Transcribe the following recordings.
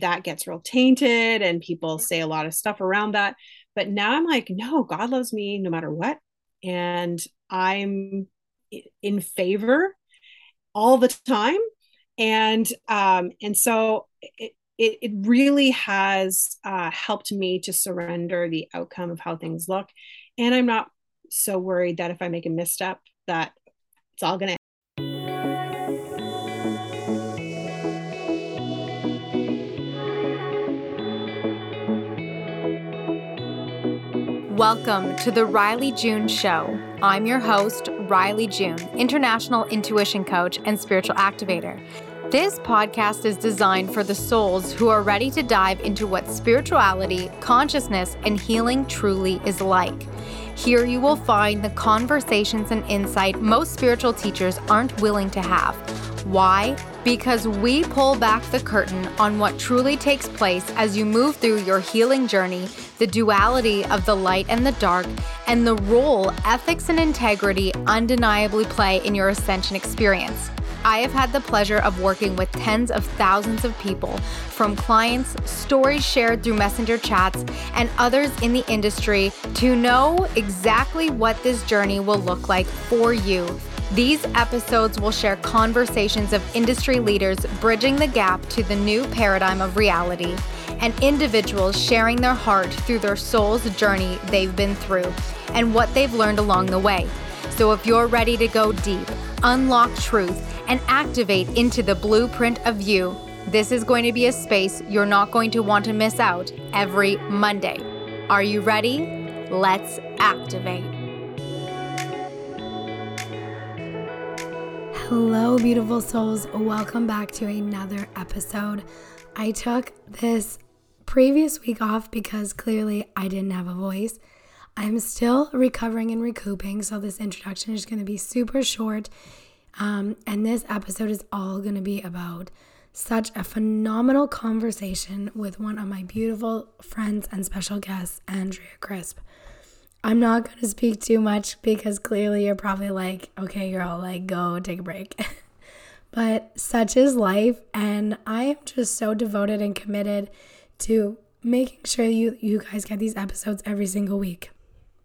that gets real tainted and people say a lot of stuff around that. But now I'm like, no, God loves me no matter what. And I'm in favor all the time. And so it really has helped me to surrender the outcome of how things look. And I'm not so worried that if I make a misstep that it's all going to. Welcome to the Rylee June Show. I'm your host, Rylee June, international intuition coach and spiritual activator. This podcast is designed for the souls who are ready to dive into what spirituality, consciousness, and healing truly is like. Here you will find the conversations and insight most spiritual teachers aren't willing to have. Why? Because we pull back the curtain on what truly takes place as you move through your healing journey, the duality of the light and the dark, and the role ethics and integrity undeniably play in your ascension experience. I have had the pleasure of working with tens of thousands of people, from clients, stories shared through messenger chats, and others in the industry to know exactly what this journey will look like for you. These episodes will share conversations of industry leaders bridging the gap to the new paradigm of reality and individuals sharing their heart through their soul's journey they've been through and what they've learned along the way. So if you're ready to go deep, unlock truth, and activate into the blueprint of you, this is going to be a space you're not going to want to miss out every Monday. Are you ready? Let's activate. Hello, beautiful souls. Welcome back to another episode. I took this previous week off because clearly I didn't have a voice. I'm still recovering and recouping, so this introduction is going to be super short. And this episode is all going to be about such a phenomenal conversation with one of my beautiful friends and special guests, Andrea Crisp. I'm not going to speak too much because clearly you're probably like, okay, girl, like go take a break. But such is life. And I am just so devoted and committed to making sure you guys get these episodes every single week.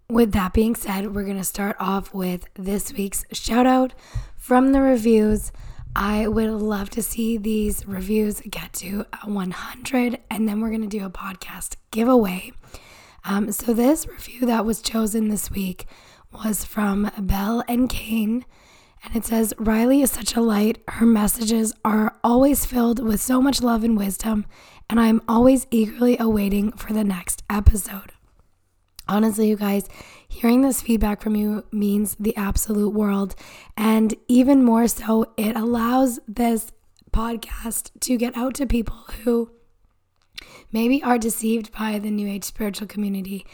With that being said, we're going to start off with this week's shout out from the reviews. I would love to see these reviews get to 100, and then we're going to do a podcast giveaway. So this review that was chosen this week was from Belle and Kane, and it says, Rylee is such a light. Her messages are always filled with so much love and wisdom, and I'm always eagerly awaiting for the next episode. Honestly, you guys, hearing this feedback from you means the absolute world, and even more so, it allows this podcast to get out to people who maybe are deceived by the New Age spiritual community,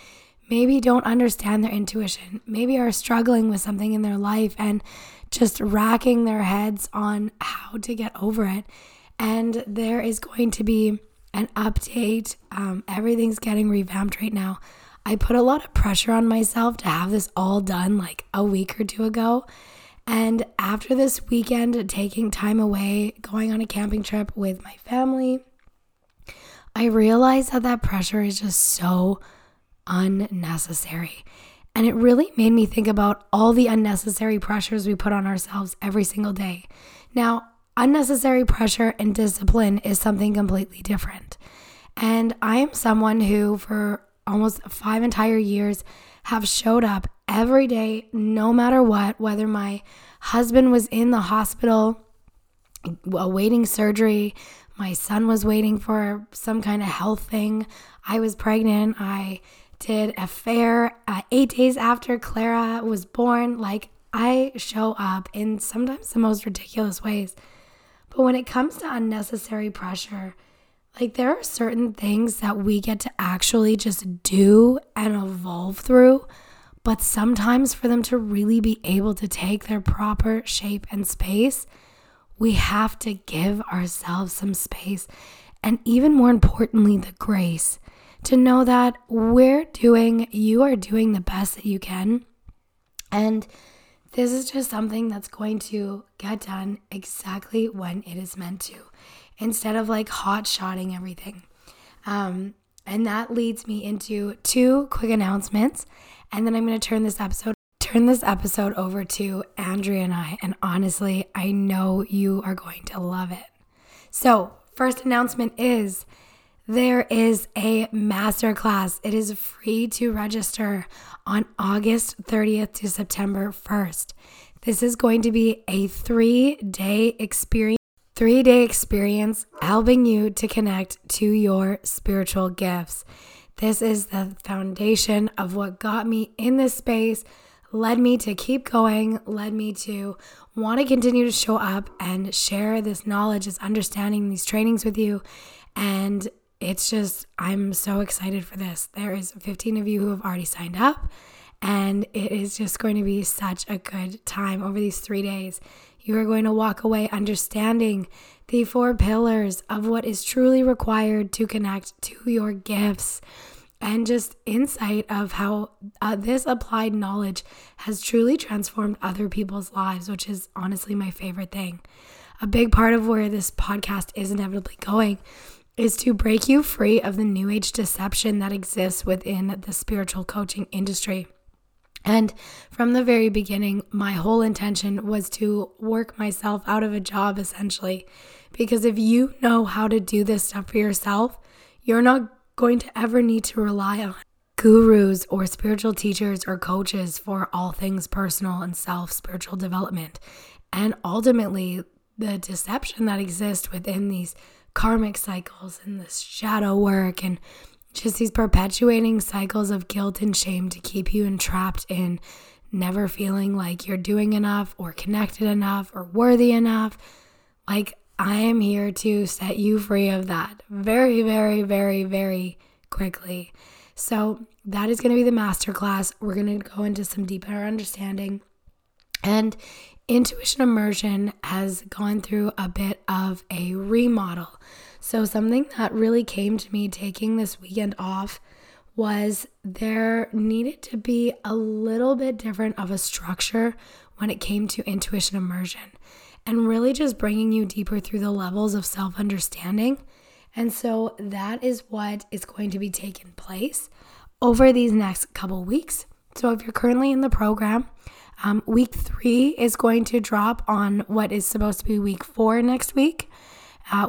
maybe don't understand their intuition, maybe are struggling with something in their life and just racking their heads on how to get over it. And there is going to be an update. Everything's getting revamped right now. I put a lot of pressure on myself to have this all done like a week or two ago. And after this weekend, taking time away, going on a camping trip with my family, I realized that pressure is just so unnecessary. And it really made me think about all the unnecessary pressures we put on ourselves every single day. Now, unnecessary pressure and discipline is something completely different. And I am someone who for almost 5 entire years have showed up every day, no matter what, whether my husband was in the hospital awaiting surgery, my son was waiting for some kind of health thing. I was pregnant. I did a fair 8 days after Clara was born. Like, I show up in sometimes the most ridiculous ways. But when it comes to unnecessary pressure, like, there are certain things that we get to actually just do and evolve through. But sometimes for them to really be able to take their proper shape and space, we have to give ourselves some space, and even more importantly, the grace to know that you are doing the best that you can. And this is just something that's going to get done exactly when it is meant to. instead of like hot-shotting everything. And that leads me into two quick announcements, and then I'm going to turn this episode over to Andrea and I, and honestly, I know you are going to love it. So, first announcement is there is a masterclass. It is free to register on August 30th to September 1st. This is going to be a three-day experience helping you to connect to your spiritual gifts. This is the foundation of what got me in this space, led me to keep going, led me to want to continue to show up and share this knowledge, this understanding, these trainings with you. And it's just, I'm so excited for this. There is 15 of you who have already signed up. And it is just going to be such a good time over these 3 days. You are going to walk away understanding the 4 pillars of what is truly required to connect to your gifts, and just insight of how this applied knowledge has truly transformed other people's lives, which is honestly my favorite thing. A big part of where this podcast is inevitably going is to break you free of the new age deception that exists within the spiritual coaching industry. And from the very beginning, my whole intention was to work myself out of a job, essentially, because if you know how to do this stuff for yourself, you're not going to ever need to rely on gurus or spiritual teachers or coaches for all things personal and self-spiritual development. And ultimately, the deception that exists within these karmic cycles and this shadow work and just these perpetuating cycles of guilt and shame to keep you entrapped in never feeling like you're doing enough or connected enough or worthy enough. Like, I am here to set you free of that very, very, very, very quickly. So that is going to be the masterclass. We're going to go into some deeper understanding. And Intuition Immersion has gone through a bit of a remodel. So something that really came to me taking this weekend off was there needed to be a little bit different of a structure when it came to Intuition Immersion, and really just bringing you deeper through the levels of self-understanding. And so that is what is going to be taking place over these next couple weeks. So if you're currently in the program, week 3 is going to drop on what is supposed to be week 4 next week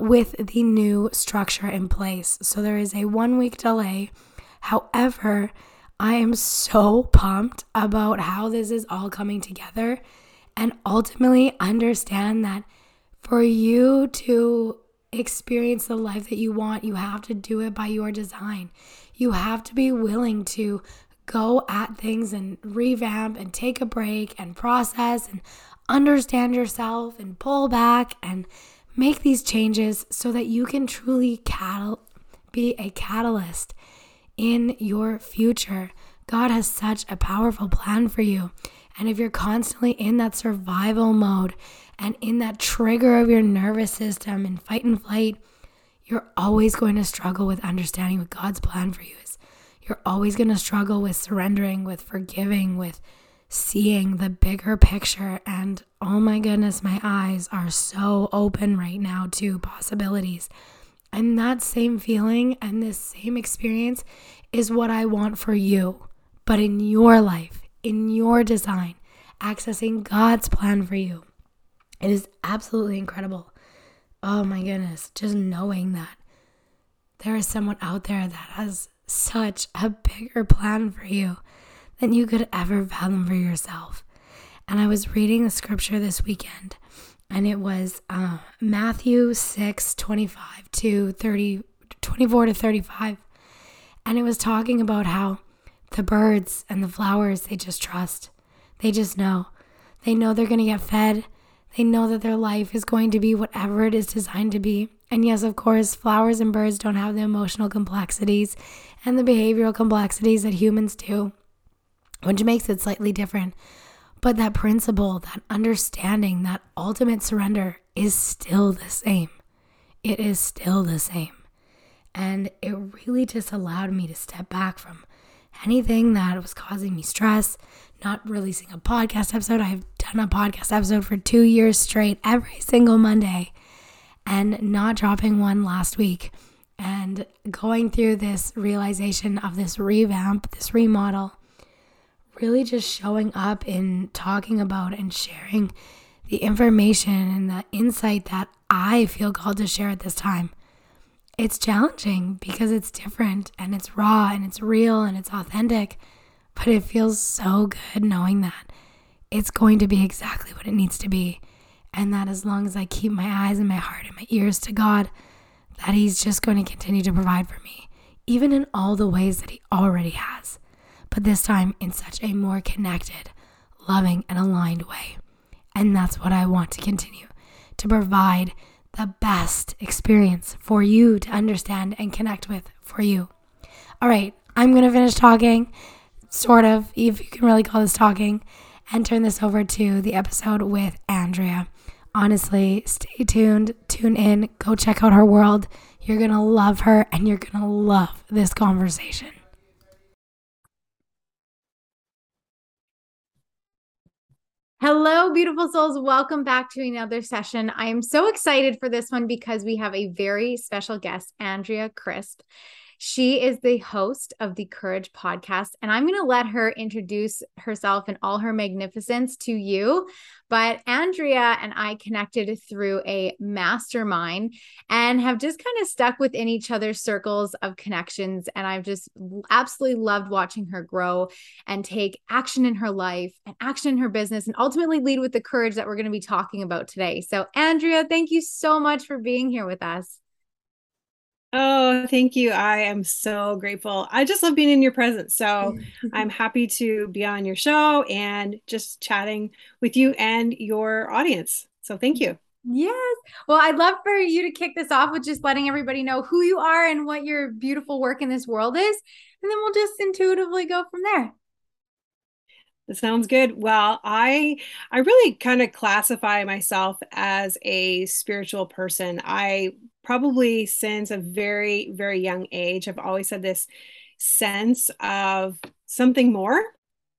with the new structure in place. So there is a 1-week delay. However, I am so pumped about how this is all coming together, and ultimately understand that for you to experience the life that you want, you have to do it by your design. You have to be willing to go at things and revamp and take a break and process and understand yourself and pull back and make these changes so that you can truly be a catalyst in your future. God has such a powerful plan for you. And if you're constantly in that survival mode and in that trigger of your nervous system and fight and flight, you're always going to struggle with understanding what God's plan for you is. You're always going to struggle with surrendering, with forgiving, with seeing the bigger picture. And oh my goodness, my eyes are so open right now to possibilities. And that same feeling and this same experience is what I want for you, but in your life, in your design, accessing God's plan for you. It is absolutely incredible. Oh my goodness, just knowing that there is someone out there that has such a bigger plan for you than you could ever fathom for yourself. And I was reading the scripture this weekend, and it was Matthew 6:25 to 30, 24 to 35. And it was talking about how the birds and the flowers, they just trust. They just know. They know they're going to get fed. They know that their life is going to be whatever it is designed to be. And yes, of course, flowers and birds don't have the emotional complexities and the behavioral complexities that humans do, which makes it slightly different. But that principle, that understanding, that ultimate surrender is still the same. It is still the same. And it really just allowed me to step back from anything that was causing me stress, not releasing a podcast episode. I've done a podcast episode for 2 years straight every single Monday. and not dropping one last week, and going through this realization of this revamp, this remodel, really just showing up and talking about and sharing the information and the insight that I feel called to share at this time. It's challenging because it's different and it's raw and it's real and it's authentic, but it feels so good knowing that it's going to be exactly what it needs to be, and that as long as I keep my eyes and my heart and my ears to God, that He's just going to continue to provide for me, even in all the ways that He already has, but this time in such a more connected, loving, and aligned way. And that's what I want to continue, to provide the best experience for you to understand and connect with for you. All right, I'm going to finish talking, sort of, if you can really call this talking, and turn this over to the episode with Andrea. Honestly, stay tuned, tune in, go check out her world. You're going to love her and you're going to love this conversation. Hello, beautiful souls. Welcome back to another session. I am so excited for this one because we have a very special guest, Andrea Crisp. She is the host of the Courage podcast, and I'm going to let her introduce herself in all her magnificence to you. But Andrea and I connected through a mastermind and have just kind of stuck within each other's circles of connections. And I've just absolutely loved watching her grow and take action in her life and action in her business and ultimately lead with the courage that we're going to be talking about today. So Andrea, thank you so much for being here with us. Oh, thank you. I am so grateful. I just love being in your presence. So I'm happy to be on your show and just chatting with you and your audience. So thank you. Yes. Well, I'd love for you to kick this off with just letting everybody know who you are and what your beautiful work in this world is. And then we'll just intuitively go from there. That sounds good. Well, I really kind of classify myself as a spiritual person. I probably since a very, very young age, I've always had this sense of something more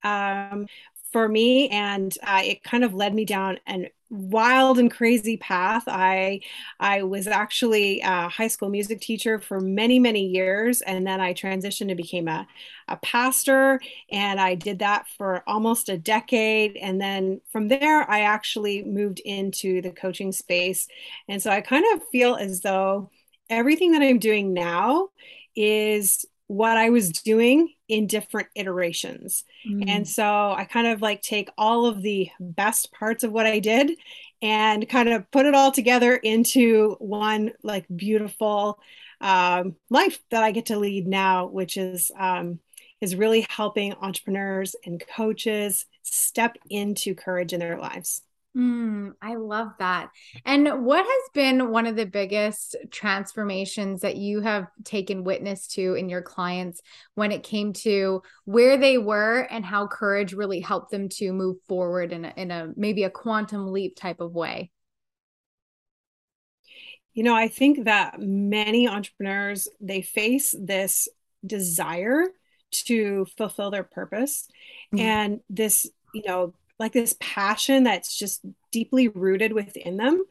for me. And it kind of led me down a wild and crazy path. I was actually a high school music teacher for many, many years. And then I transitioned and became a pastor. And I did that for almost a decade. And then from there, I actually moved into the coaching space. And so I kind of feel as though everything that I'm doing now is what I was doing in different iterations. And so I kind of like take all of the best parts of what I did and kind of put it all together into one like beautiful life that I get to lead now, which is really helping entrepreneurs and coaches step into courage in their lives. I love that. And what has been one of the biggest transformations that you have taken witness to in your clients when it came to where they were and how courage really helped them to move forward in a maybe a quantum leap type of way? You know, I think that many entrepreneurs, they face this desire to fulfill their purpose and this, you know, like this passion that's just deeply rooted within them.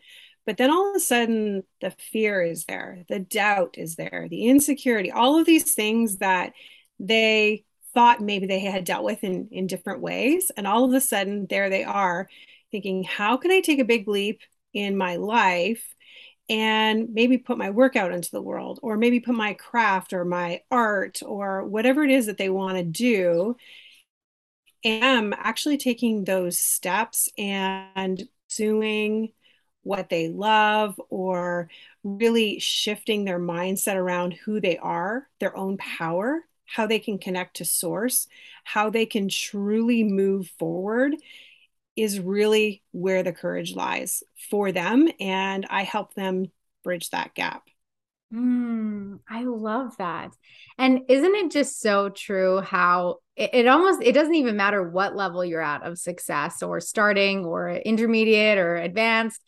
But then all of a sudden, the fear is there, the doubt is there, the insecurity, all of these things that they thought maybe they had dealt with in different ways. And all of a sudden, there they are thinking, how can I take a big leap in my life and maybe put my work out into the world, or maybe put my craft or my art or whatever it is that they want to do? Am actually taking those steps and doing what they love, or really shifting their mindset around who they are, their own power, how they can connect to source, how they can truly move forward, is really where the courage lies for them. And I help them bridge that gap. I love that. And isn't it just so true how it doesn't even matter what level you're at of success, or starting or intermediate or advanced,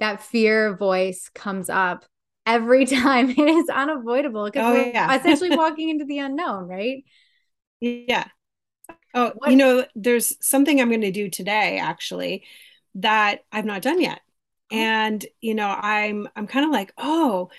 that fear voice comes up every time. It is unavoidable because we're essentially walking into the unknown, right? Yeah. Oh, you know, there's something I'm going to do today actually that I've not done yet. And, you know, I'm kind of like, oh,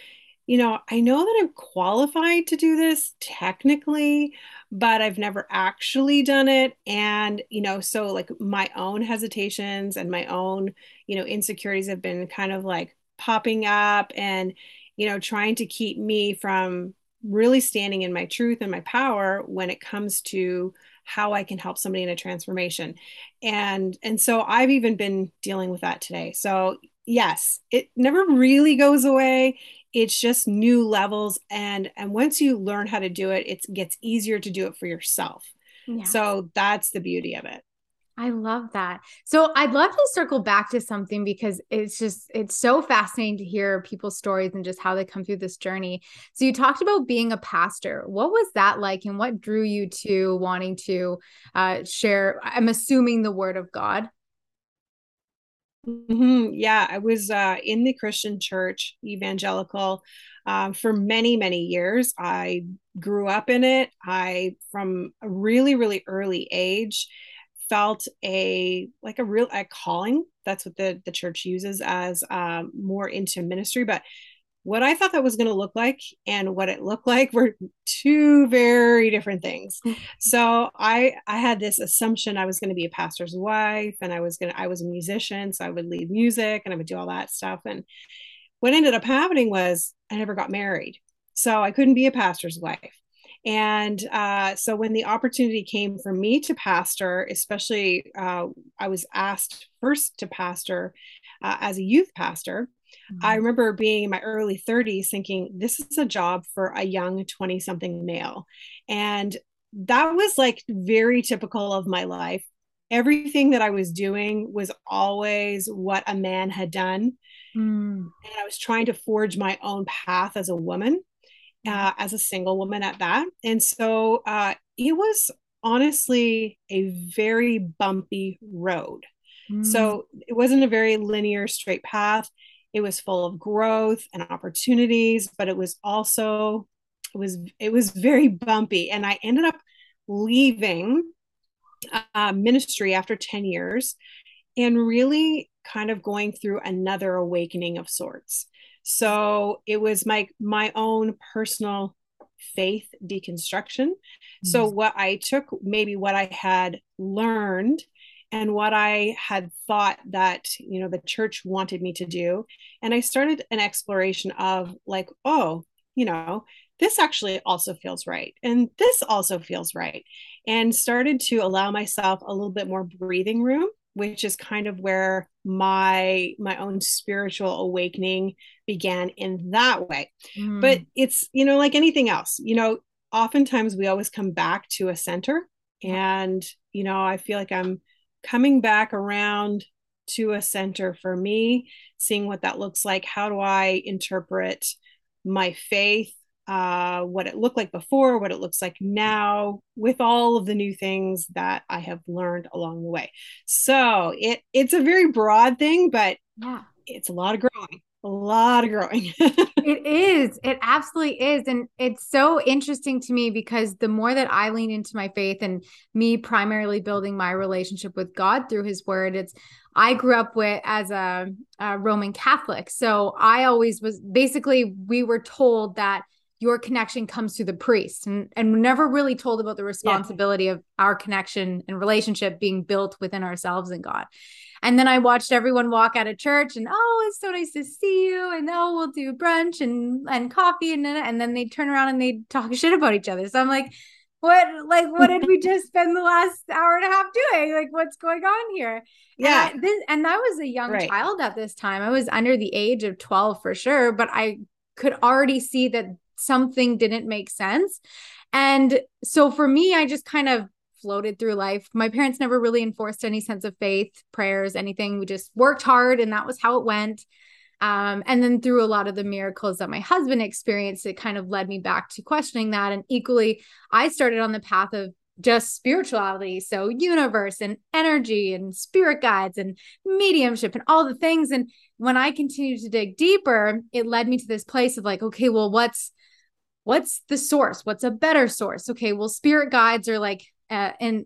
you know, I know that I'm qualified to do this technically, but I've never actually done it. And, you know, so like my own hesitations and my own, you know, insecurities have been kind of like popping up and, you know, trying to keep me from really standing in my truth and my power when it comes to how I can help somebody in a transformation. And so I've even been dealing with that today. So yes, it never really goes away. It's just new levels. And once you learn how to do it, it gets easier to do it for yourself. Yeah. So that's the beauty of it. I love that. So I'd love to circle back to something because it's so fascinating to hear people's stories and just how they come through this journey. So you talked about being a pastor. What was that like and what drew you to wanting to share, I'm assuming, the word of God? Mm-hmm. Yeah, I was in the Christian church, evangelical, for many, many years. I grew up in it. I, from a really, really early age, felt a real calling. That's what the church uses as more into ministry. But what I thought that was going to look like and what it looked like were two very different things. So I had this assumption I was going to be a pastor's wife, and I was a musician, so I would lead music and I would do all that stuff. And what ended up happening was I never got married, so I couldn't be a pastor's wife. And so when the opportunity came for me to pastor, especially I was asked first to pastor as a youth pastor, mm-hmm. I remember being in my early 30s thinking, this is a job for a young 20-something male. And that was like very typical of my life. Everything that I was doing was always what a man had done. Mm. And I was trying to forge my own path as a woman. As a single woman at that. And so it was honestly a very bumpy road. Mm. So it wasn't a very linear, straight path. It was full of growth and opportunities, but it was also, it was very bumpy. And I ended up leaving ministry after 10 years and really kind of going through another awakening of sorts. So it was my own personal faith deconstruction. Mm-hmm. So what I took, maybe what I had learned and what I had thought that, you know, the church wanted me to do. And I started an exploration of like, oh, you know, this actually also feels right. And this also feels right. And started to allow myself a little bit more breathing room, which is kind of where my own spiritual awakening began in that way. Mm. But it's, you know, like anything else, you know, oftentimes we always come back to a center. And, you know, I feel like I'm coming back around to a center for me, seeing what that looks like. How do I interpret my faith? What it looked like before, what it looks like now, with all of the new things that I have learned along the way. So it's a very broad thing, but yeah, it's a lot of growing, It is. It absolutely is. And it's so interesting to me because the more that I lean into my faith and me primarily building my relationship with God through his word, I grew up with as a Roman Catholic. So I always was basically, we were told that your connection comes through the priest, and we're never really told about the responsibility of our connection and relationship being built within ourselves and God. And then I watched everyone walk out of church and, oh, it's so nice to see you. And, oh, we'll do brunch and coffee. And then they turn around and they talk shit about each other. So I'm like, what did we just spend the last hour and a half doing? Like, what's going on here? Yeah. And I was a young child at this time. I was under the age of 12 for sure, but I could already see that something didn't make sense. And so for me, I just kind of floated through life. My parents never really enforced any sense of faith, prayers, anything. We just worked hard and that was how it went. And then through a lot of the miracles that my husband experienced, it kind of led me back to questioning that. And equally, I started on the path of just spirituality. So universe and energy and spirit guides and mediumship and all the things. And when I continued to dig deeper, it led me to this place of like, okay, well, what's the source? What's a better source? Okay. Well, spirit guides are like, and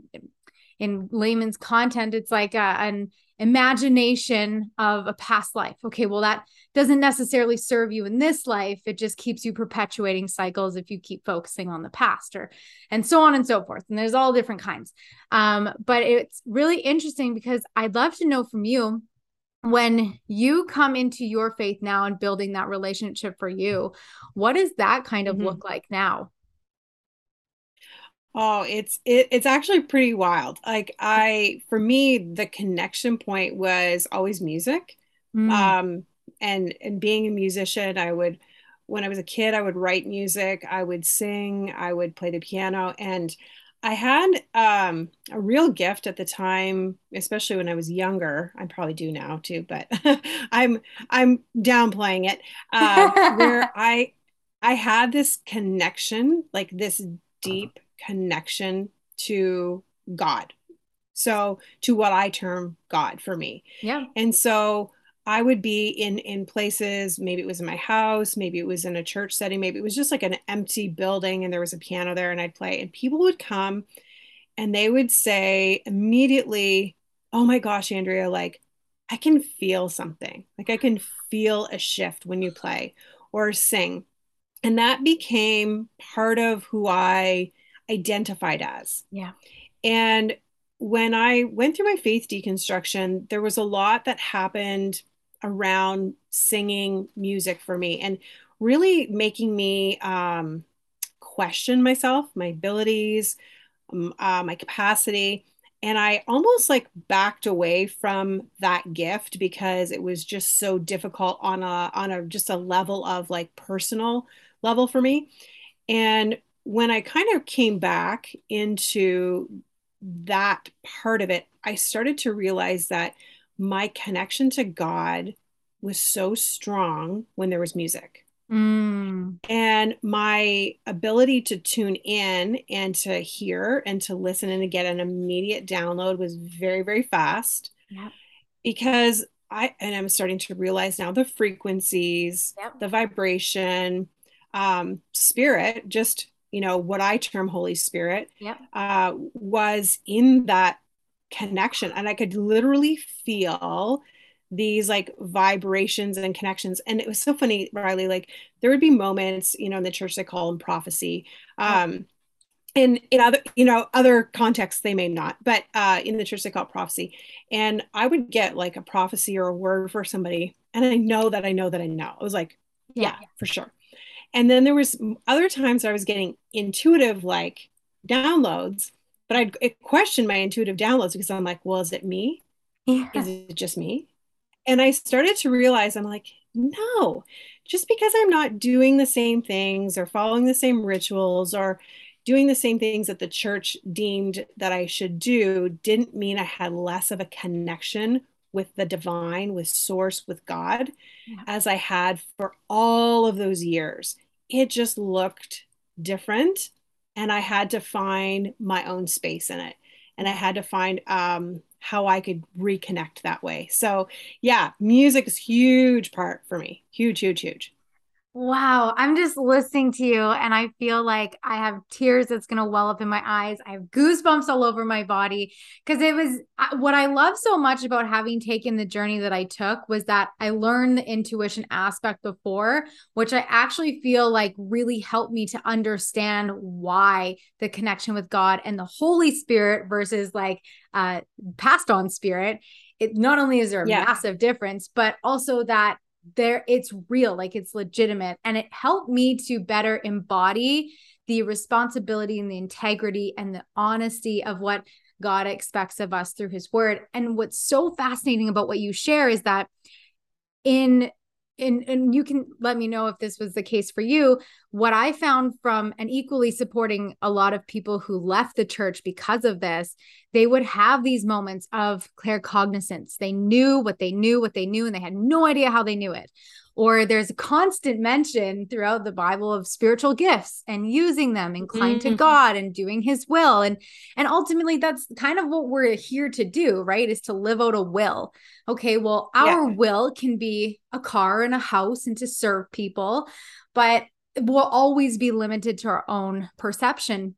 in layman's content, it's like an imagination of a past life. Okay, well, that doesn't necessarily serve you in this life. It just keeps you perpetuating cycles if you keep focusing on the past, or, and so on and so forth. And there's all different kinds. But it's really interesting because I'd love to know from you, when you come into your faith now and building that relationship for you, what does that kind of look like now? Oh, it's actually pretty wild. Like for me, the connection point was always music. And being a musician, when I was a kid, I would write music, I would sing, I would play the piano. And I had a real gift at the time, especially when I was younger. I probably do now too, but I'm downplaying it. Where I had this connection, like this deep connection to God. So to what I term God for me. Yeah. And so I would be in places, maybe it was in my house, maybe it was in a church setting, maybe it was just like an empty building and there was a piano there and I'd play, and people would come and they would say immediately, "Oh my gosh, Andrea, like I can feel something. Like I can feel a shift when you play or sing." And that became part of who I identified as. Yeah. And when I went through my faith deconstruction, there was a lot that happened around singing music for me and really making me question myself, my abilities, my capacity. And I almost like backed away from that gift because it was just so difficult on a just a level of like personal level for me. And when I kind of came back into that part of it, I started to realize that my connection to God was so strong when there was music. And my ability to tune in and to hear and to listen and to get an immediate download was very, very fast. Yep. Because I'm starting to realize now the frequencies, yep, the vibration, spirit, just, you know, what I term Holy Spirit, yep, was in that connection. And I could literally feel these like vibrations and connections. And it was so funny, Rylee, like there would be moments, you know, in the church, they call them prophecy. And in other, you know, other contexts, they may not, but in the church, they call it prophecy. And I would get like a prophecy or a word for somebody. And I know. I was like, yeah, for sure. And then there was other times I was getting intuitive, like downloads, but I'd question my intuitive downloads because I'm like, well, is it me? Yeah. Is it just me? And I started to realize, I'm like, no, just because I'm not doing the same things or following the same rituals or doing the same things that the church deemed that I should do didn't mean I had less of a connection with the divine, with source, with God, yeah, as I had for all of those years. It just looked different. And I had to find my own space in it. And I had to find how I could reconnect that way. So yeah, music is a huge part for me. Huge, huge, huge. Wow. I'm just listening to you and I feel like I have tears that's going to well up in my eyes. I have goosebumps all over my body because it was what I love so much about having taken the journey that I took was that I learned the intuition aspect before, which I actually feel like really helped me to understand why the connection with God and the Holy Spirit versus like passed on spirit. It not only is there a massive difference, but also that there it's real, like it's legitimate. And it helped me to better embody the responsibility and the integrity and the honesty of what God expects of us through his word. And what's so fascinating about what you share is that and you can let me know if this was the case for you. What I found from and equally supporting a lot of people who left the church because of this, they would have these moments of claircognizance. They knew what they knew, and they had no idea how they knew it. Or there's a constant mention throughout the Bible of spiritual gifts and using them, inclined to God and doing his will. And ultimately that's kind of what we're here to do, right? Is to live out a will. Okay, well, our will can be a car and a house and to serve people, but we'll always be limited to our own perception.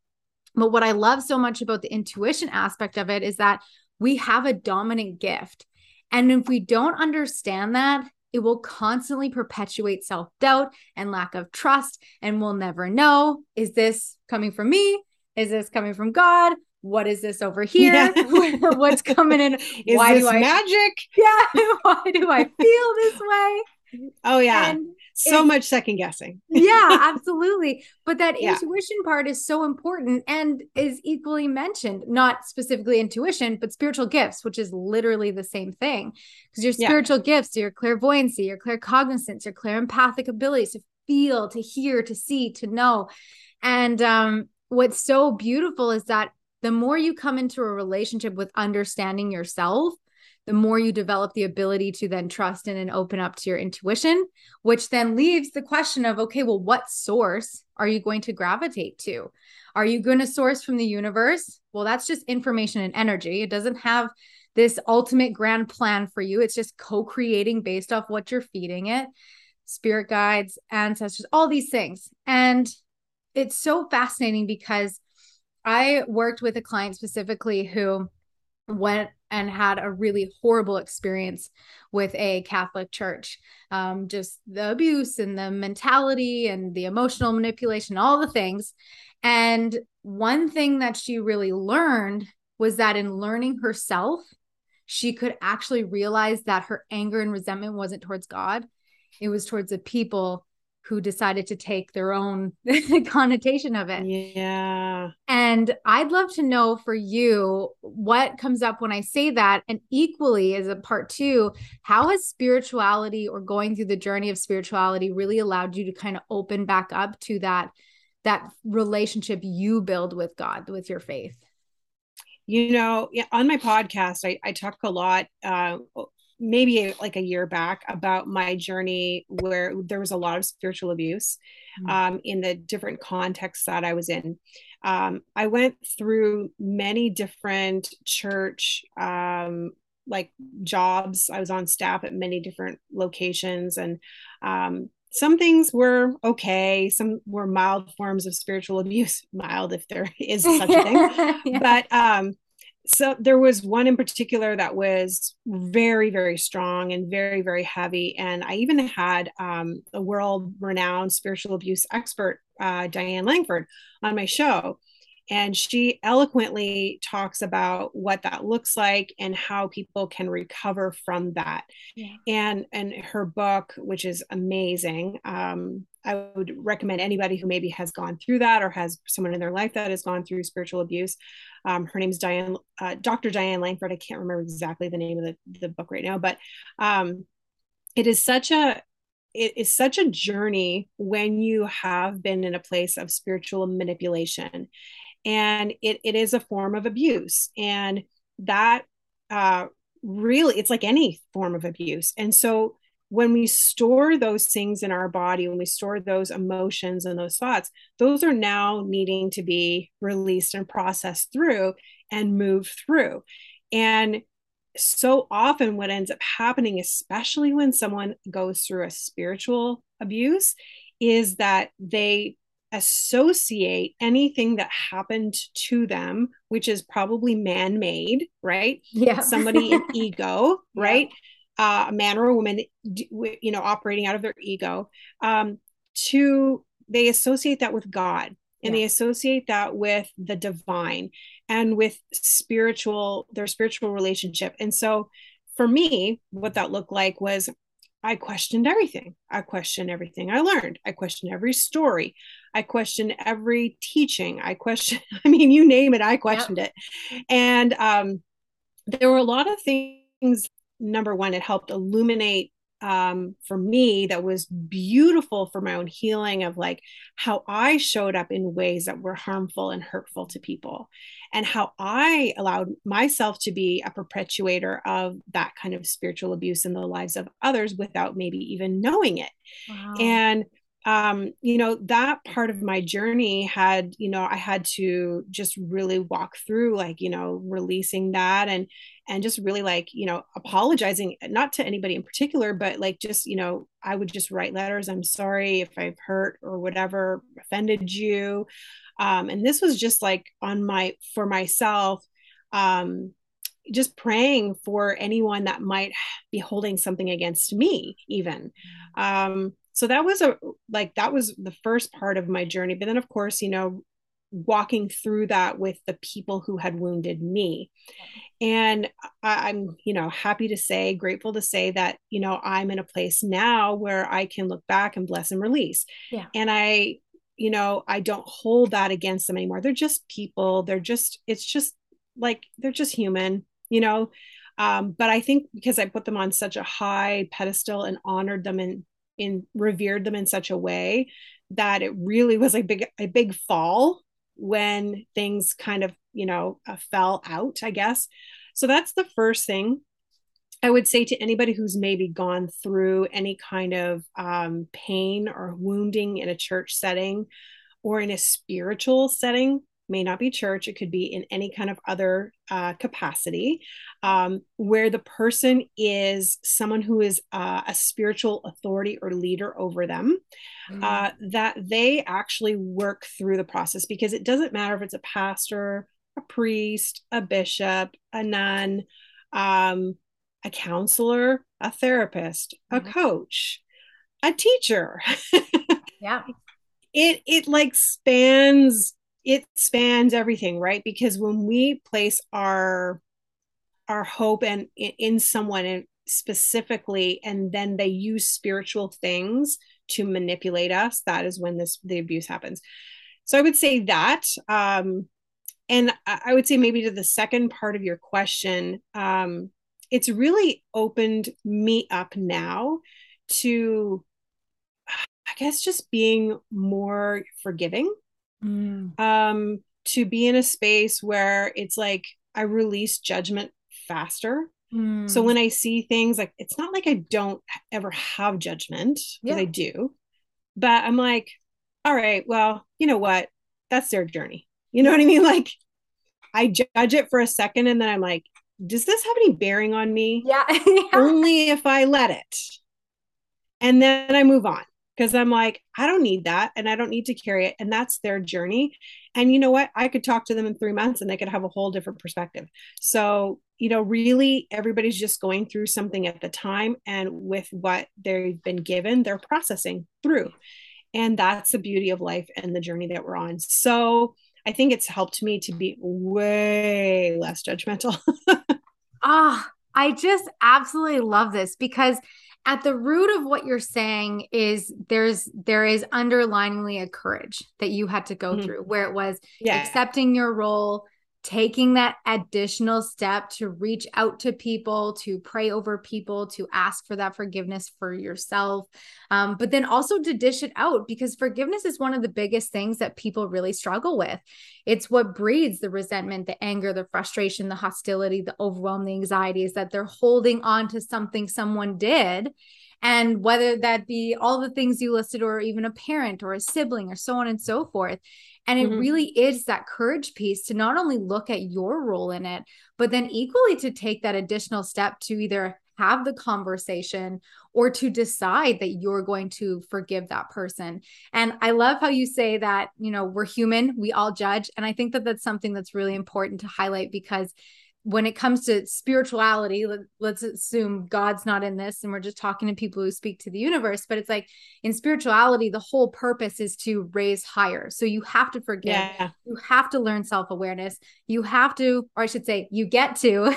But what I love so much about the intuition aspect of it is that we have a dominant gift. And if we don't understand that, it will constantly perpetuate self-doubt and lack of trust. And we'll never know, is this coming from me? Is this coming from God? What is this over here? Yeah. What's coming in? Is why this do I magic? Yeah. Why do I feel this way? Oh yeah. And so much second guessing. Yeah, absolutely. But that intuition part is so important and is equally mentioned, not specifically intuition, but spiritual gifts, which is literally the same thing. Because your spiritual gifts, your clairvoyancy, your claircognizance, your clairempathic abilities to feel, to hear, to see, to know. And what's so beautiful is that the more you come into a relationship with understanding yourself, the more you develop the ability to then trust in and open up to your intuition, which then leaves the question of, okay, well, what source are you going to gravitate to? Are you going to source from the universe? Well, that's just information and energy. It doesn't have this ultimate grand plan for you. It's just co-creating based off what you're feeding it, spirit guides, ancestors, all these things. And it's so fascinating because I worked with a client specifically who went and had a really horrible experience with a Catholic church. Just the abuse and the mentality and the emotional manipulation, all the things. And one thing that she really learned was that in learning herself, she could actually realize that her anger and resentment wasn't towards God. It was towards the people who decided to take their own connotation of it. Yeah. And I'd love to know for you, what comes up when I say that? And equally as a part two, how has spirituality or going through the journey of spirituality really allowed you to kind of open back up to that relationship you build with God, with your faith? You know, on my podcast, I talk a lot, maybe like a year back, about my journey where there was a lot of spiritual abuse in the different contexts that I was in. I went through many different church like jobs. I was on staff at many different locations, and some things were okay. Some were mild forms of spiritual abuse, mild if there is such a thing. Yeah. But so there was one in particular that was very, very strong and very, very heavy. And I even had a world-renowned spiritual abuse expert, Diane Lankford, on my show. And she eloquently talks about what that looks like and how people can recover from that. Yeah. And her book, which is amazing, I would recommend anybody who maybe has gone through that or has someone in their life that has gone through spiritual abuse. Her name is Dr. Diane Lankford. I can't remember exactly the name of the book right now, but it is such a journey when you have been in a place of spiritual manipulation, and it is a form of abuse, and that really, it's like any form of abuse. And so when we store those things in our body, when we store those emotions and those thoughts, those are now needing to be released and processed through and moved through. And so often what ends up happening, especially when someone goes through a spiritual abuse, is that they associate anything that happened to them, which is probably man-made, right? Yeah. Somebody in ego, right? Yeah. A man or a woman, you know, operating out of their ego, they associate that with God, and they associate that with the divine and with their spiritual relationship. And so for me, what that looked like was I questioned everything. I questioned everything I learned. I questioned every story. I questioned every teaching. You name it, I questioned it. And there were a lot of things. Number one, it helped illuminate for me, that was beautiful for my own healing, of like how I showed up in ways that were harmful and hurtful to people, and how I allowed myself to be a perpetuator of that kind of spiritual abuse in the lives of others without maybe even knowing it. Wow. And that part of my journey had, I had to just really walk through, releasing that and just really apologizing, not to anybody in particular, but I would just write letters. I'm sorry if I've hurt or whatever, offended you. And this was just for myself, just praying for anyone that might be holding something against me even. So that was that was the first part of my journey. But then, of course, walking through that with the people who had wounded me. And I'm, happy to say, grateful to say that, I'm in a place now where I can look back and bless and release. Yeah. And I don't hold that against them anymore. They're just people. They're just human, But I think because I put them on such a high pedestal and honored them and revered them in such a way that it really was a big fall when things kind of, fell out, I guess. So that's the first thing I would say to anybody who's maybe gone through any kind of pain or wounding in a church setting or in a spiritual setting. May not be church. It could be in any kind of other capacity where the person is someone who is a spiritual authority or leader over them, that they actually work through the process, because it doesn't matter if it's a pastor, a priest, a bishop, a nun, a counselor, a therapist, a coach, a teacher. Yeah. It spans everything, right? Because when we place our hope and in someone and specifically, and then they use spiritual things to manipulate us, that is when the abuse happens. So I would say that, and I would say maybe to the second part of your question, it's really opened me up now to, I guess, just being more forgiving. To be in a space where it's I release judgment faster. So when I see things, it's not like I don't ever have judgment, because I do, but I'm all right, well, you know what? That's their journey. You know what I mean? I judge it for a second and then I'm does this have any bearing on me? Yeah. Only if I let it. And then I move on. Because I'm I don't need that and I don't need to carry it. And that's their journey. And you know what? I could talk to them in 3 months and they could have a whole different perspective. So, really everybody's just going through something at the time, and with what they've been given, they're processing through. And that's the beauty of life and the journey that we're on. So I think it's helped me to be way less judgmental. I just absolutely love this, because at the root of what you're saying is there is underlyingly a courage that you had to go through, where it was accepting your role, taking that additional step to reach out to people, to pray over people, to ask for that forgiveness for yourself. But then also to dish it out, because forgiveness is one of the biggest things that people really struggle with. It's what breeds the resentment, the anger, the frustration, the hostility, the overwhelm, the anxiety, is that they're holding on to something someone did. And whether that be all the things you listed, or even a parent or a sibling or so on and so forth. And it really is that courage piece to not only look at your role in it, but then equally to take that additional step to either have the conversation or to decide that you're going to forgive that person. And I love how you say that, we're human, we all judge. And I think that that's something that's really important to highlight, because when it comes to spirituality, let's assume God's not in this and we're just talking to people who speak to the universe, but it's in spirituality, the whole purpose is to raise higher. So you have to forgive, you have to learn self-awareness. You have to, or I should say you get to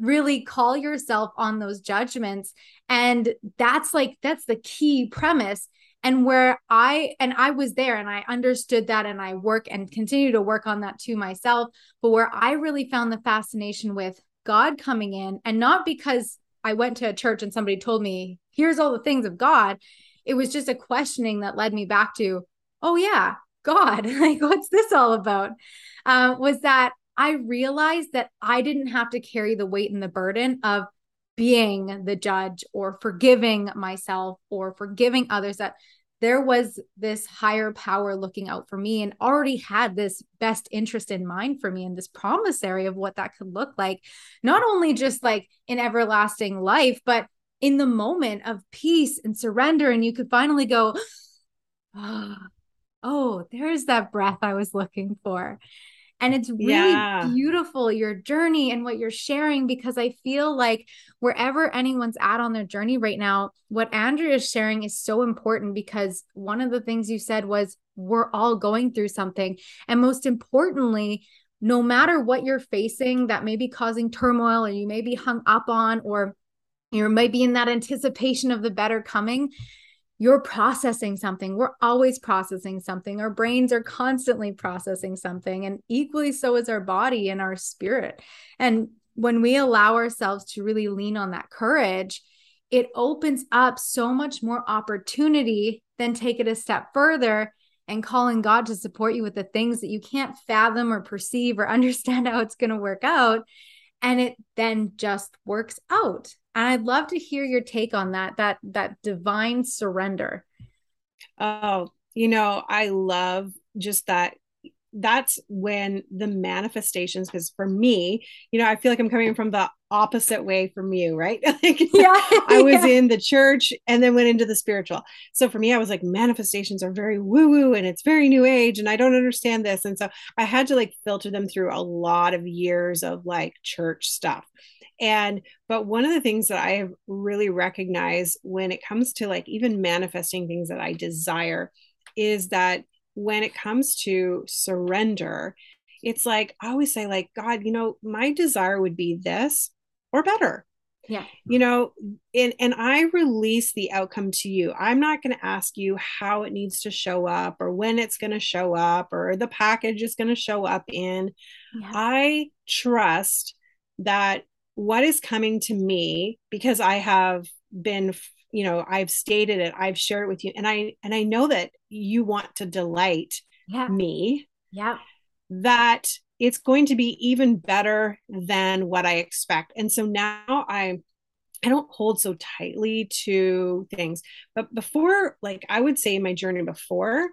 really call yourself on those judgments. And that's the key premise. And where I was there and I understood that, and I work and continue to work on that to myself, but where I really found the fascination with God coming in, and not because I went to a church and somebody told me, here's all the things of God. It was just a questioning that led me back to, oh yeah, God, what's this all about? Was that I realized that I didn't have to carry the weight and the burden of being the judge or forgiving myself or forgiving others, that there was this higher power looking out for me and already had this best interest in mind for me and this promissory of what that could look like, not only just like in everlasting life, but in the moment of peace and surrender. And you could finally go, oh, there's that breath I was looking for. And it's really beautiful, your journey and what you're sharing, because I feel like wherever anyone's at on their journey right now, what Andrea is sharing is so important, because one of the things you said was we're all going through something. And most importantly, no matter what you're facing that may be causing turmoil, or you may be hung up on, or you might be in that anticipation of the better coming, you're processing something. We're always processing something. Our brains are constantly processing something, and equally so is our body and our spirit. And when we allow ourselves to really lean on that courage, it opens up so much more opportunity than take it a step further and calling God to support you with the things that you can't fathom or perceive or understand how it's going to work out. And it then just works out. And I'd love to hear your take on that divine surrender. Oh, I love just that. That's when the manifestations, because for me, I feel like I'm coming from the opposite way from you, right? Like, I was in the church and then went into the spiritual. So for me, I was like, manifestations are very woo-woo and it's very new age and I don't understand this. And so I had to like filter them through a lot of years of like church stuff. But one of the things that I have really recognized when it comes to like even manifesting things that I desire is that when it comes to surrender, it's like, I always say like, God, my desire would be this or better. Yeah. And I release the outcome to you. I'm not going to ask you how it needs to show up or when it's going to show up or the package is going to show up in. Yeah. I trust that what is coming to me, because I have been, I've stated it, I've shared it with you. And I know that you want to delight me, that it's going to be even better than what I expect. And so now I don't hold so tightly to things, but before, like I would say in my journey before,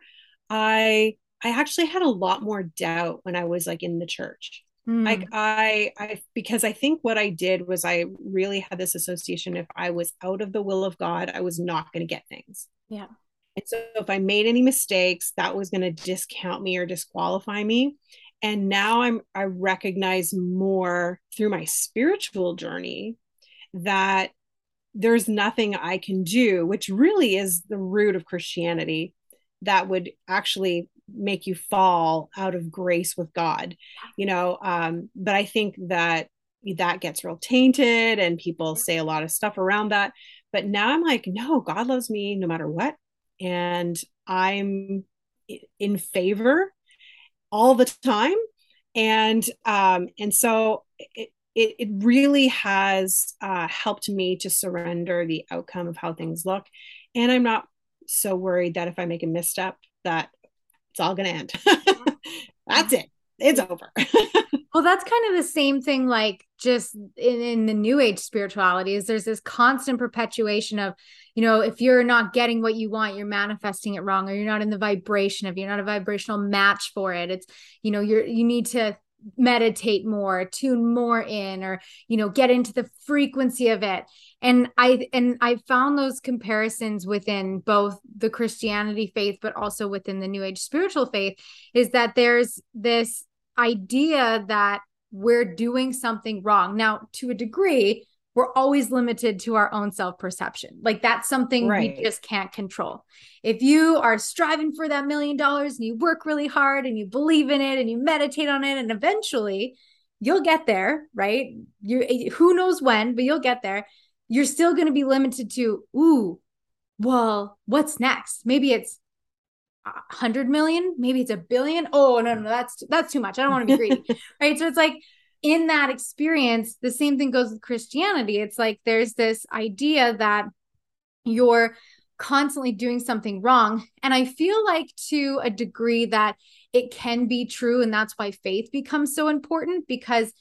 I actually had a lot more doubt when I was like in the church. Like because I think what I did was I really had this association. If I was out of the will of God, I was not going to get things. Yeah. And so if I made any mistakes, that was going to discount me or disqualify me. And now I recognize more through my spiritual journey that there's nothing I can do, which really is the root of Christianity, that would actually make you fall out of grace with God, but I think that gets real tainted and people say a lot of stuff around that. But now I'm like, no, God loves me no matter what. And I'm in favor all the time. And so it really has helped me to surrender the outcome of how things look. And I'm not so worried that if I make a misstep that it's all going to end. That's it. It's over. Well, that's kind of the same thing, like just in the new age spirituality is there's this constant perpetuation of, if you're not getting what you want, you're manifesting it wrong, or you're not in the vibration of, you're not a vibrational match for it. It's, you need to meditate more, tune more in, or, get into the frequency of it. And I found those comparisons within both the Christianity faith, but also within the New Age spiritual faith, is that there's this idea that we're doing something wrong. Now, to a degree, we're always limited to our own self-perception. Like that's something we just can't control. If you are striving for that $1 million and you work really hard and you believe in it and you meditate on it, and eventually you'll get there, right? Who knows when, but you'll get there. You're still going to be limited to, what's next? Maybe it's 100 million, maybe it's 1 billion. Oh, no, that's too much. I don't want to be greedy. Right. So it's like in that experience, the same thing goes with Christianity. It's like, there's this idea that you're constantly doing something wrong. And I feel like to a degree that it can be true. And that's why faith becomes so important, because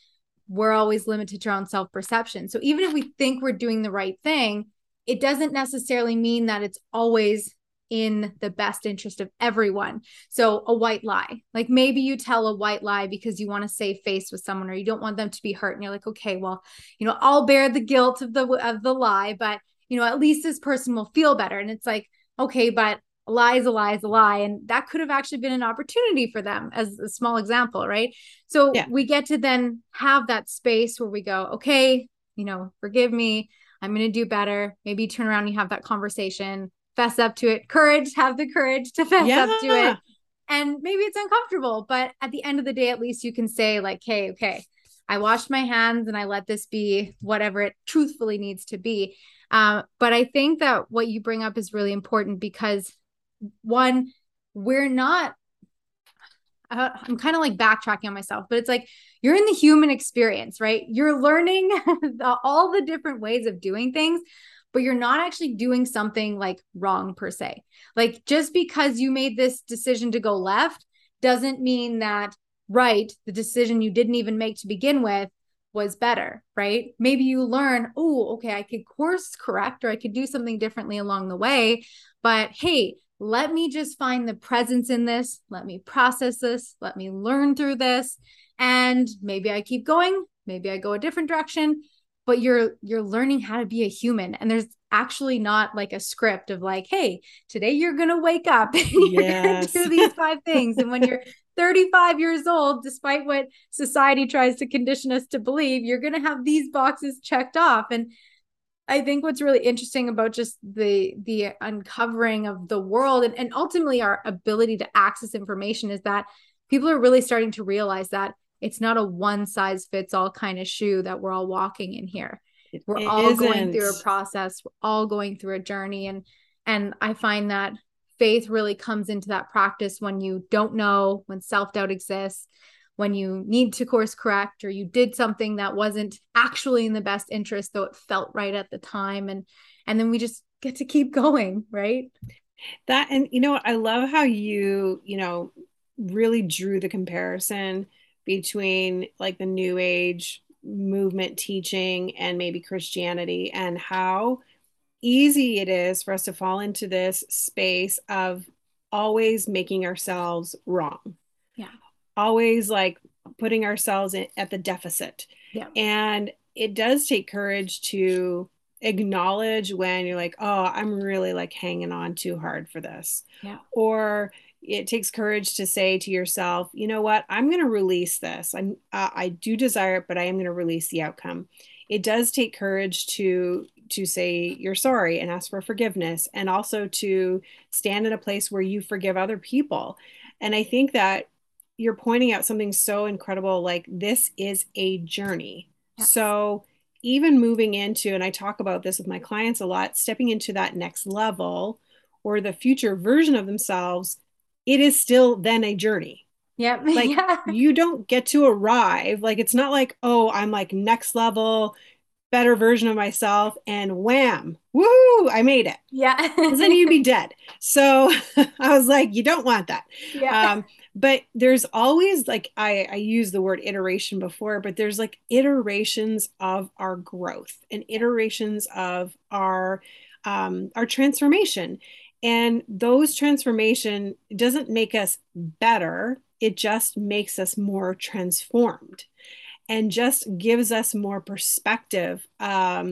we're always limited to our own self-perception. So even if we think we're doing the right thing, it doesn't necessarily mean that it's always in the best interest of everyone. So a white lie, like maybe you tell a white lie because you want to save face with someone or you don't want them to be hurt. And you're like, okay, well, you know, I'll bear the guilt of the lie, but you know, at least this person will feel better. And it's like, okay, but a lie is a lie is a lie. And that could have actually been an opportunity for them, as a small example. Right. So we get to then have that space where we go, okay, you know, forgive me, I'm going to do better. Maybe turn around and you have that conversation, fess up to it, courage, have the courage to fess up to it. And maybe it's uncomfortable, but at the end of the day, at least you can say like, hey, okay, I washed my hands and I let this be whatever it truthfully needs to be. But I think that what you bring up is really important because one, we're not, I'm kind of like backtracking on myself, but it's like, you're in the human experience, right? You're learning all the different ways of doing things, but you're not actually doing something like wrong per se. Like just because you made this decision to go left doesn't mean that right, the decision you didn't even make to begin with was better, right? Maybe you learn, oh, okay, I could course correct, or I could do something differently along the way, but hey, let me just find the presence in this. Let me process this. Let me learn through this. And maybe I keep going, maybe I go a different direction, but you're learning how to be a human. And there's actually not like a script of like, hey, today you're going to wake up and you're going to do these five things. And when you're 35 years old, despite what society tries to condition us to believe, you're going to have these boxes checked off. And I think what's really interesting about just the uncovering of the world and ultimately our ability to access information is that people are really starting to realize that it's not a one size fits all kind of shoe that we're all walking in here. We're all going through a process. We're all going through a journey. And I find that faith really comes into that practice when you don't know, when self-doubt exists, when you need to course correct, or you did something that wasn't actually in the best interest, though it felt right at the time. And then we just get to keep going. Right. That, and you know, I love how you, you know, really drew the comparison between like the New Age movement teaching and maybe Christianity, and how easy it is for us to fall into this space of always making ourselves wrong. Yeah. Always like putting ourselves in, at the deficit. Yeah. And it does take courage to acknowledge when you're like, oh, I'm really like hanging on too hard for this. Yeah. Or it takes courage to say to yourself, you know what, I'm going to release this. I do desire it, but I am going to release the outcome. It does take courage to say you're sorry and ask for forgiveness, and also to stand in a place where you forgive other people. And I think that you're pointing out something so incredible, like this is a journey. Yes. So even moving into, and I talk about this with my clients a lot, stepping into that next level or the future version of themselves, it is still then a journey. Yep. Like you don't get to arrive. Like, it's not like, oh, I'm like next level, better version of myself, and wham, woohoo, I made it. Yeah. Because then you'd be dead. So I was like, you don't want that. Yeah. But there's always like, I used the word iteration before, but there's like iterations of our growth and iterations of our transformation. And those transformation doesn't make us better. It just makes us more transformed and just gives us more perspective, a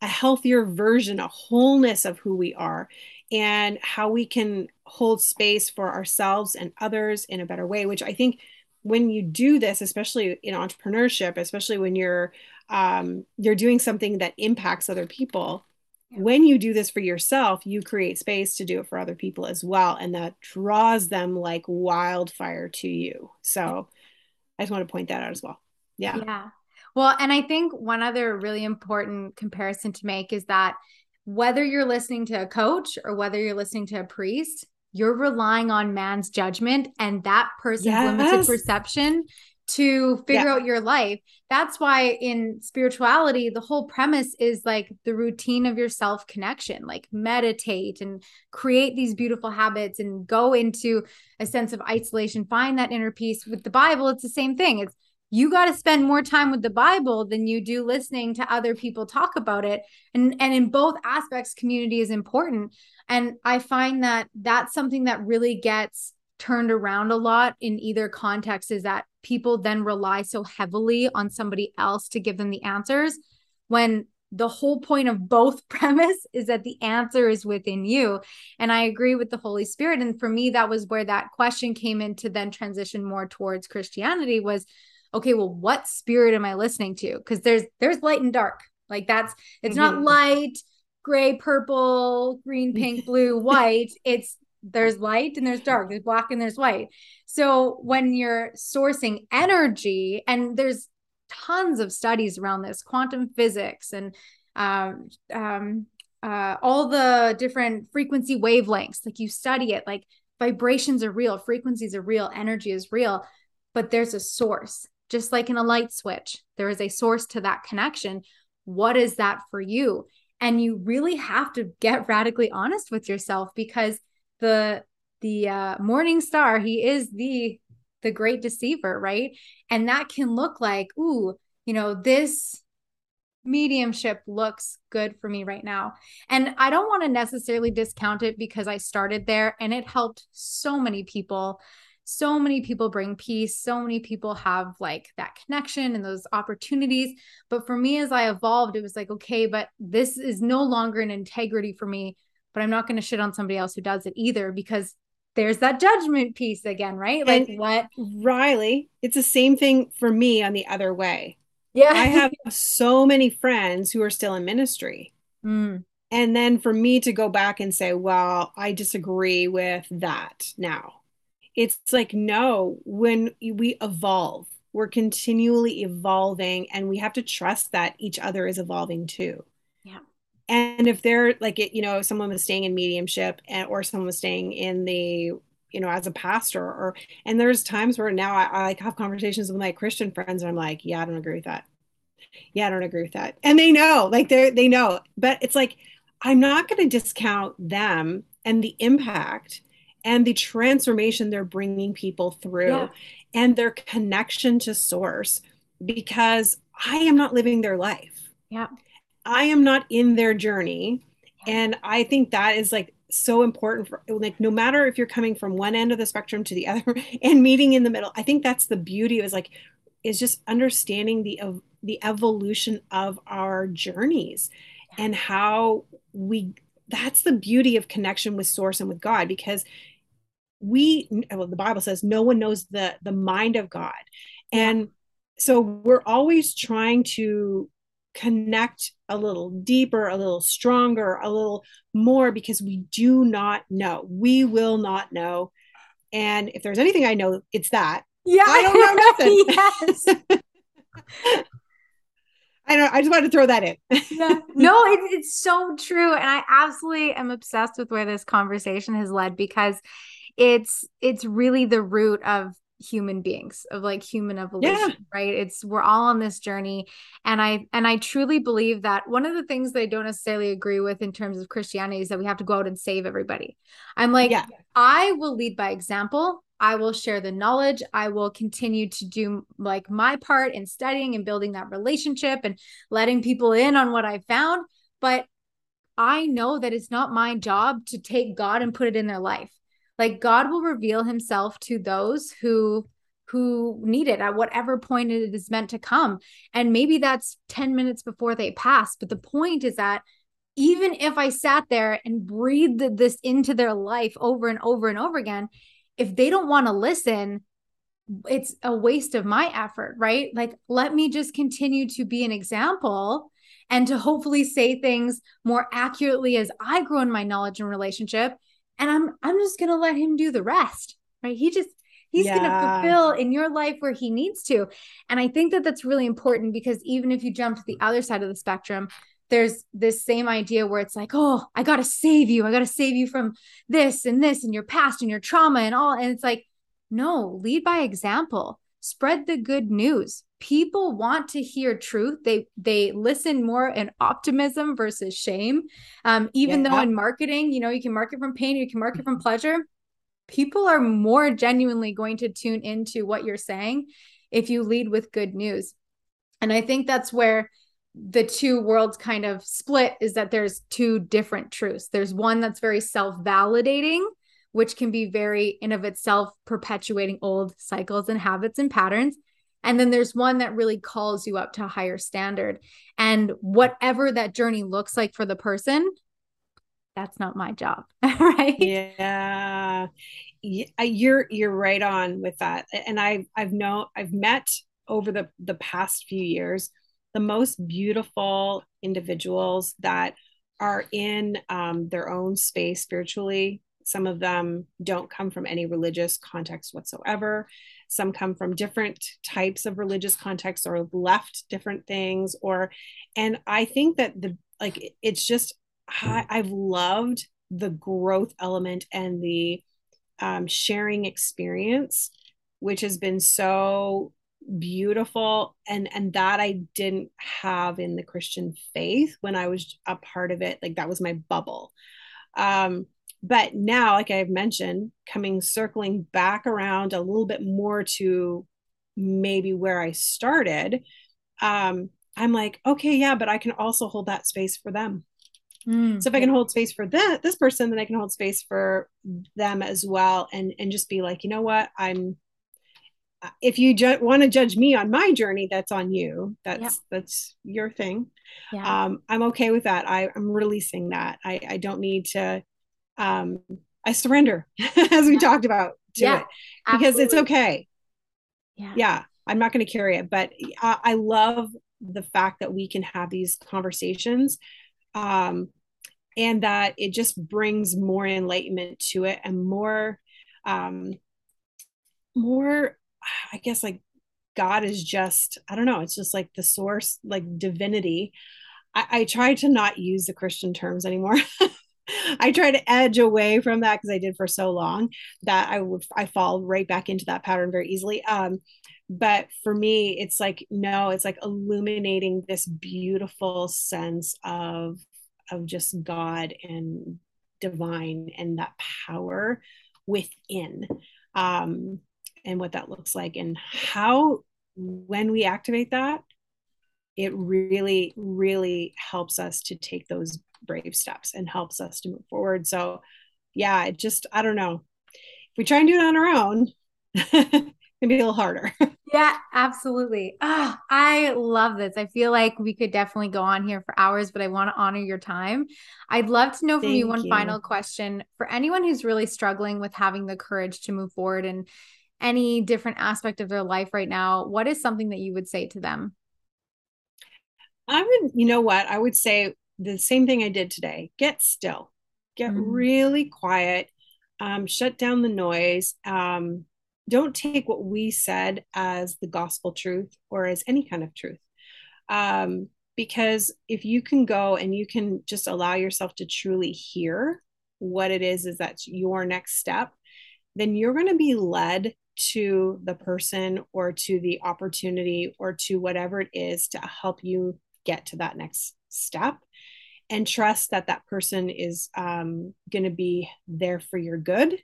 healthier version, a wholeness of who we are and how we can hold space for ourselves and others in a better way, which I think when you do this, especially in entrepreneurship, especially when you're doing something that impacts other people, when you do this for yourself, you create space to do it for other people as well. And that draws them like wildfire to you. So I just want to point that out as well. Yeah. Yeah. Well, and I think one other really important comparison to make is that whether you're listening to a coach or whether you're listening to a priest, you're relying on man's judgment and that person's limited perception to figure out your life. That's why in spirituality, the whole premise is like the routine of your self connection, like meditate and create these beautiful habits and go into a sense of isolation, find that inner peace. With the Bible, it's the same thing. It's you got to spend more time with the Bible than you do listening to other people talk about it. And in both aspects, community is important. And I find that that's something that really gets turned around a lot in either context, is that people then rely so heavily on somebody else to give them the answers, when the whole point of both premise is that the answer is within you. And I agree with the Holy Spirit. And for me, that was where that question came in to then transition more towards Christianity was, okay, well, what spirit am I listening to? Because there's light and dark. Like it's mm-hmm. not light, gray, purple, green, pink, blue, white. There's light and there's dark, there's black and there's white. So when you're sourcing energy, and there's tons of studies around this, quantum physics and all the different frequency wavelengths, like you study it, like vibrations are real, frequencies are real, energy is real, but there's a source. Just like in a light switch, there is a source to that connection. What is that for you? And you really have to get radically honest with yourself, because the morning star, he is the great deceiver, right? And that can look like, ooh, you know, this mediumship looks good for me right now. And I don't want to necessarily discount it, because I started there and it helped so many people. So many people bring peace. So many people have like that connection and those opportunities. But for me, as I evolved, it was like, okay, but this is no longer an integrity for me. But I'm not going to shit on somebody else who does it either, because there's that judgment piece again, right? Like, and what? Rylee, it's the same thing for me on the other way. Yeah. I have so many friends who are still in ministry. Mm. And then for me to go back and say, well, I disagree with that now. It's like, no, when we evolve, we're continually evolving, and we have to trust that each other is evolving too. Yeah. And if they're like, you know, someone was staying in mediumship or someone was staying in the, you know, as a pastor, or, and there's times where now I have conversations with my Christian friends and I'm like, yeah, I don't agree with that. Yeah, I don't agree with that. And they know, like they know, but it's like, I'm not going to discount them and the impact and the transformation they're bringing people through, yeah, and their connection to source, because I am not living their life. Yeah. I am not in their journey. And I think that is like so important for, like, no matter if you're coming from one end of the spectrum to the other and meeting in the middle. I think that's the beauty of, is like, is just understanding the evolution of our journeys, yeah, and how we, that's the beauty of connection with source and with God, because the Bible says no one knows the mind of God. Yeah. And so we're always trying to connect a little deeper, a little stronger, a little more, because we do not know. We will not know. And if there's anything I know, it's that. Yeah. I don't know nothing. Yes. I just wanted to throw that in. Yeah. No, it's so true. And I absolutely am obsessed with where this conversation has led, because it's really the root of human beings, of like human evolution, yeah, right? We're all on this journey. And I truly believe that one of the things that I don't necessarily agree with in terms of Christianity is that we have to go out and save everybody. I'm like, yeah, I will lead by example. I will share the knowledge. I will continue to do like my part in studying and building that relationship and letting people in on what I found. But I know that it's not my job to take God and put it in their life. Like, God will reveal himself to those who need it at whatever point it is meant to come. And maybe that's 10 minutes before they pass. But the point is that even if I sat there and breathed this into their life over and over and over again, if they don't want to listen, it's a waste of my effort, right? Like, let me just continue to be an example and to hopefully say things more accurately as I grow in my knowledge and relationship. And I'm just going to let him do the rest, right? He's yeah, going to fulfill in your life where he needs to. And I think that that's really important, because even if you jump to the other side of the spectrum, there's this same idea where it's like, oh, I got to save you. I got to save you from this and your past and your trauma and all. And it's like, no, lead by example, spread the good news. People want to hear truth. They listen more in optimism versus shame. Even though in marketing, you know, you can market from pain, you can market from pleasure. People are more genuinely going to tune into what you're saying if you lead with good news. And I think that's where the two worlds kind of split, is that there's two different truths. There's one that's very self-validating, which can be very in of itself perpetuating old cycles and habits and patterns. And then there's one that really calls you up to a higher standard. And whatever that journey looks like for the person, that's not my job, right? Yeah. You're right on with that. And I've met over the past few years, the most beautiful individuals that are in their own space spiritually. Some of them don't come from any religious context whatsoever. Some come from different types of religious contexts or left different things, and I think that I've loved the growth element and the sharing experience, which has been so beautiful and that I didn't have in the Christian faith when I was a part of it. Like, that was my bubble. But now, like I've mentioned, circling back around a little bit more to maybe where I started, I'm like, okay, yeah, but I can also hold that space for them. So if I can hold space for this person, then I can hold space for them as well. And just be like, you know what, if you want to judge me on my journey, that's on you. That's your thing. Yeah. I'm okay with that. I'm releasing that. I don't need to, I surrender as we talked about it, because absolutely. It's okay. Yeah. I'm not going to carry it, but I love the fact that we can have these conversations, and that it just brings more enlightenment to it and more, I guess, like, God is just, I don't know. It's just like the source, like divinity. I try to not use the Christian terms anymore. I try to edge away from that because I did for so long that I fall right back into that pattern very easily. But for me, it's like, no, it's like illuminating this beautiful sense of just God and divine and that power within, and what that looks like, and how, when we activate that, it really, really helps us to take those brave steps and helps us to move forward. So yeah, it just, I don't know, if we try and do it on our own, it can be a little harder. Yeah, absolutely. Oh, I love this. I feel like we could definitely go on here for hours, but I want to honor your time. I'd love to know from you one final question for anyone who's really struggling with having the courage to move forward and any different aspect of their life right now. What is something that you would say to them? I would say the same thing I did today. Get still, get really quiet, shut down the noise. Don't take what we said as the gospel truth or as any kind of truth. Because if you can go and you can just allow yourself to truly hear what it is that's your next step, then you're going to be led to the person or to the opportunity or to whatever it is to help you get to that next step, and trust that that person is going to be there for your good,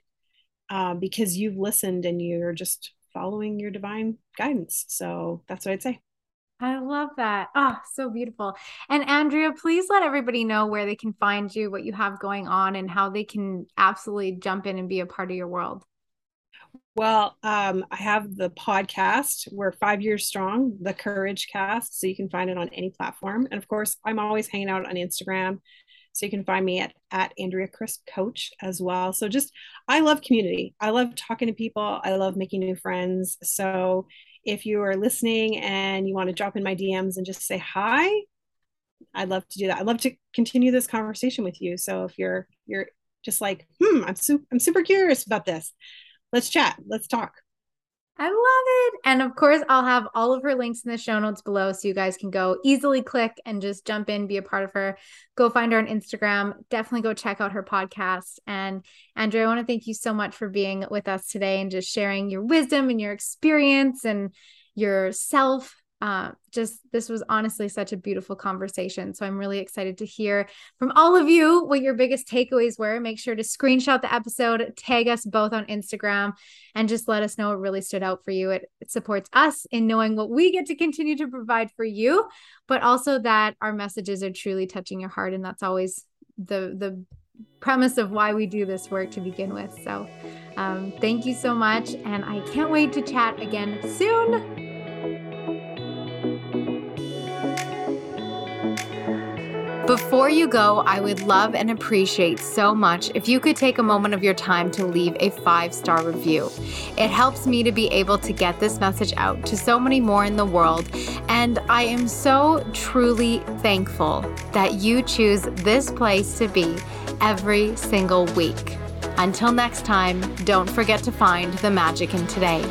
because you've listened and you're just following your divine guidance. So that's what I'd say. I love that. Oh, so beautiful. And Andrea, please let everybody know where they can find you, what you have going on, and how they can absolutely jump in and be a part of your world. Well, I have the podcast. We're 5 years strong, the Courage Cast. So you can find it on any platform. And of course, I'm always hanging out on Instagram. So you can find me at Andrea Crisp Coach as well. So just, I love community. I love talking to people. I love making new friends. So if you are listening and you want to drop in my DMs and just say hi, I'd love to do that. I'd love to continue this conversation with you. So if you're just like, I'm super curious about this, let's chat. Let's talk. I love it. And of course, I'll have all of her links in the show notes below, so you guys can go easily click and just jump in, be a part of her. Go find her on Instagram. Definitely go check out her podcast. And Andrea, I want to thank you so much for being with us today and just sharing your wisdom and your experience and your self This was honestly such a beautiful conversation. So I'm really excited to hear from all of you what your biggest takeaways were. Make sure to screenshot the episode, tag us both on Instagram, and just let us know what really stood out for you. It supports us in knowing what we get to continue to provide for you, but also that our messages are truly touching your heart. And that's always the premise of why we do this work to begin with. So thank you so much. And I can't wait to chat again soon. Before you go, I would love and appreciate so much if you could take a moment of your time to leave a 5-star review. It helps me to be able to get this message out to so many more in the world, and I am so truly thankful that you choose this place to be every single week. Until next time, don't forget to find the magic in today.